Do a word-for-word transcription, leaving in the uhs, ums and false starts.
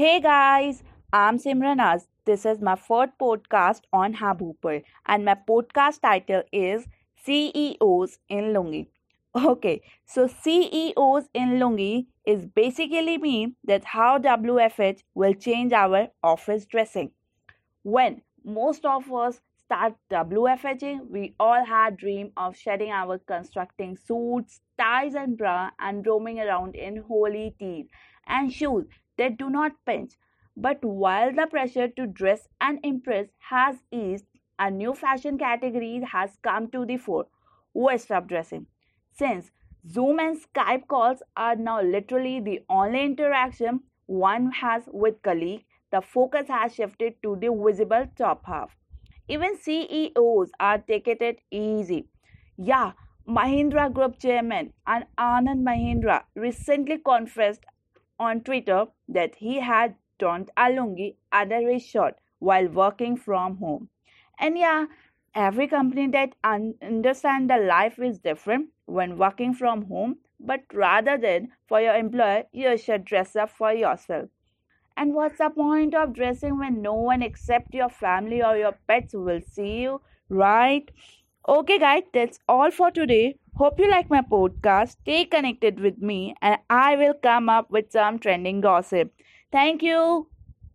Hey guys, I'm Simranaz. This is my first podcast on Habooper and my podcast title is C E Os in Lungi. Okay, so C E Os in Lungi is basically mean that how W F H will change our office dressing. When most of us start W F H ing, we all had dream of shedding our constructing suits, ties and bra and roaming around in holy tees and shoes that do not pinch. But while the pressure to dress and impress has eased, a new fashion category has come to the fore, workshop dressing. Since Zoom and Skype calls are now literally the only interaction one has with colleagues, the focus has shifted to the visible top half. Even C E Os are taking it easy. Yeah, Mahindra Group Chairman and Anand Mahindra recently confessed on Twitter that he had donned a lungi under his shirt while working from home. And yeah, every company that un- understands that life is different when working from home, but rather than for your employer, you should dress up for yourself. And what's the point of dressing when no one except your family or your pets will see you, right? Okay guys, that's all for today. Hope you like my podcast. Stay connected with me and I will come up with some trending gossip. Thank you.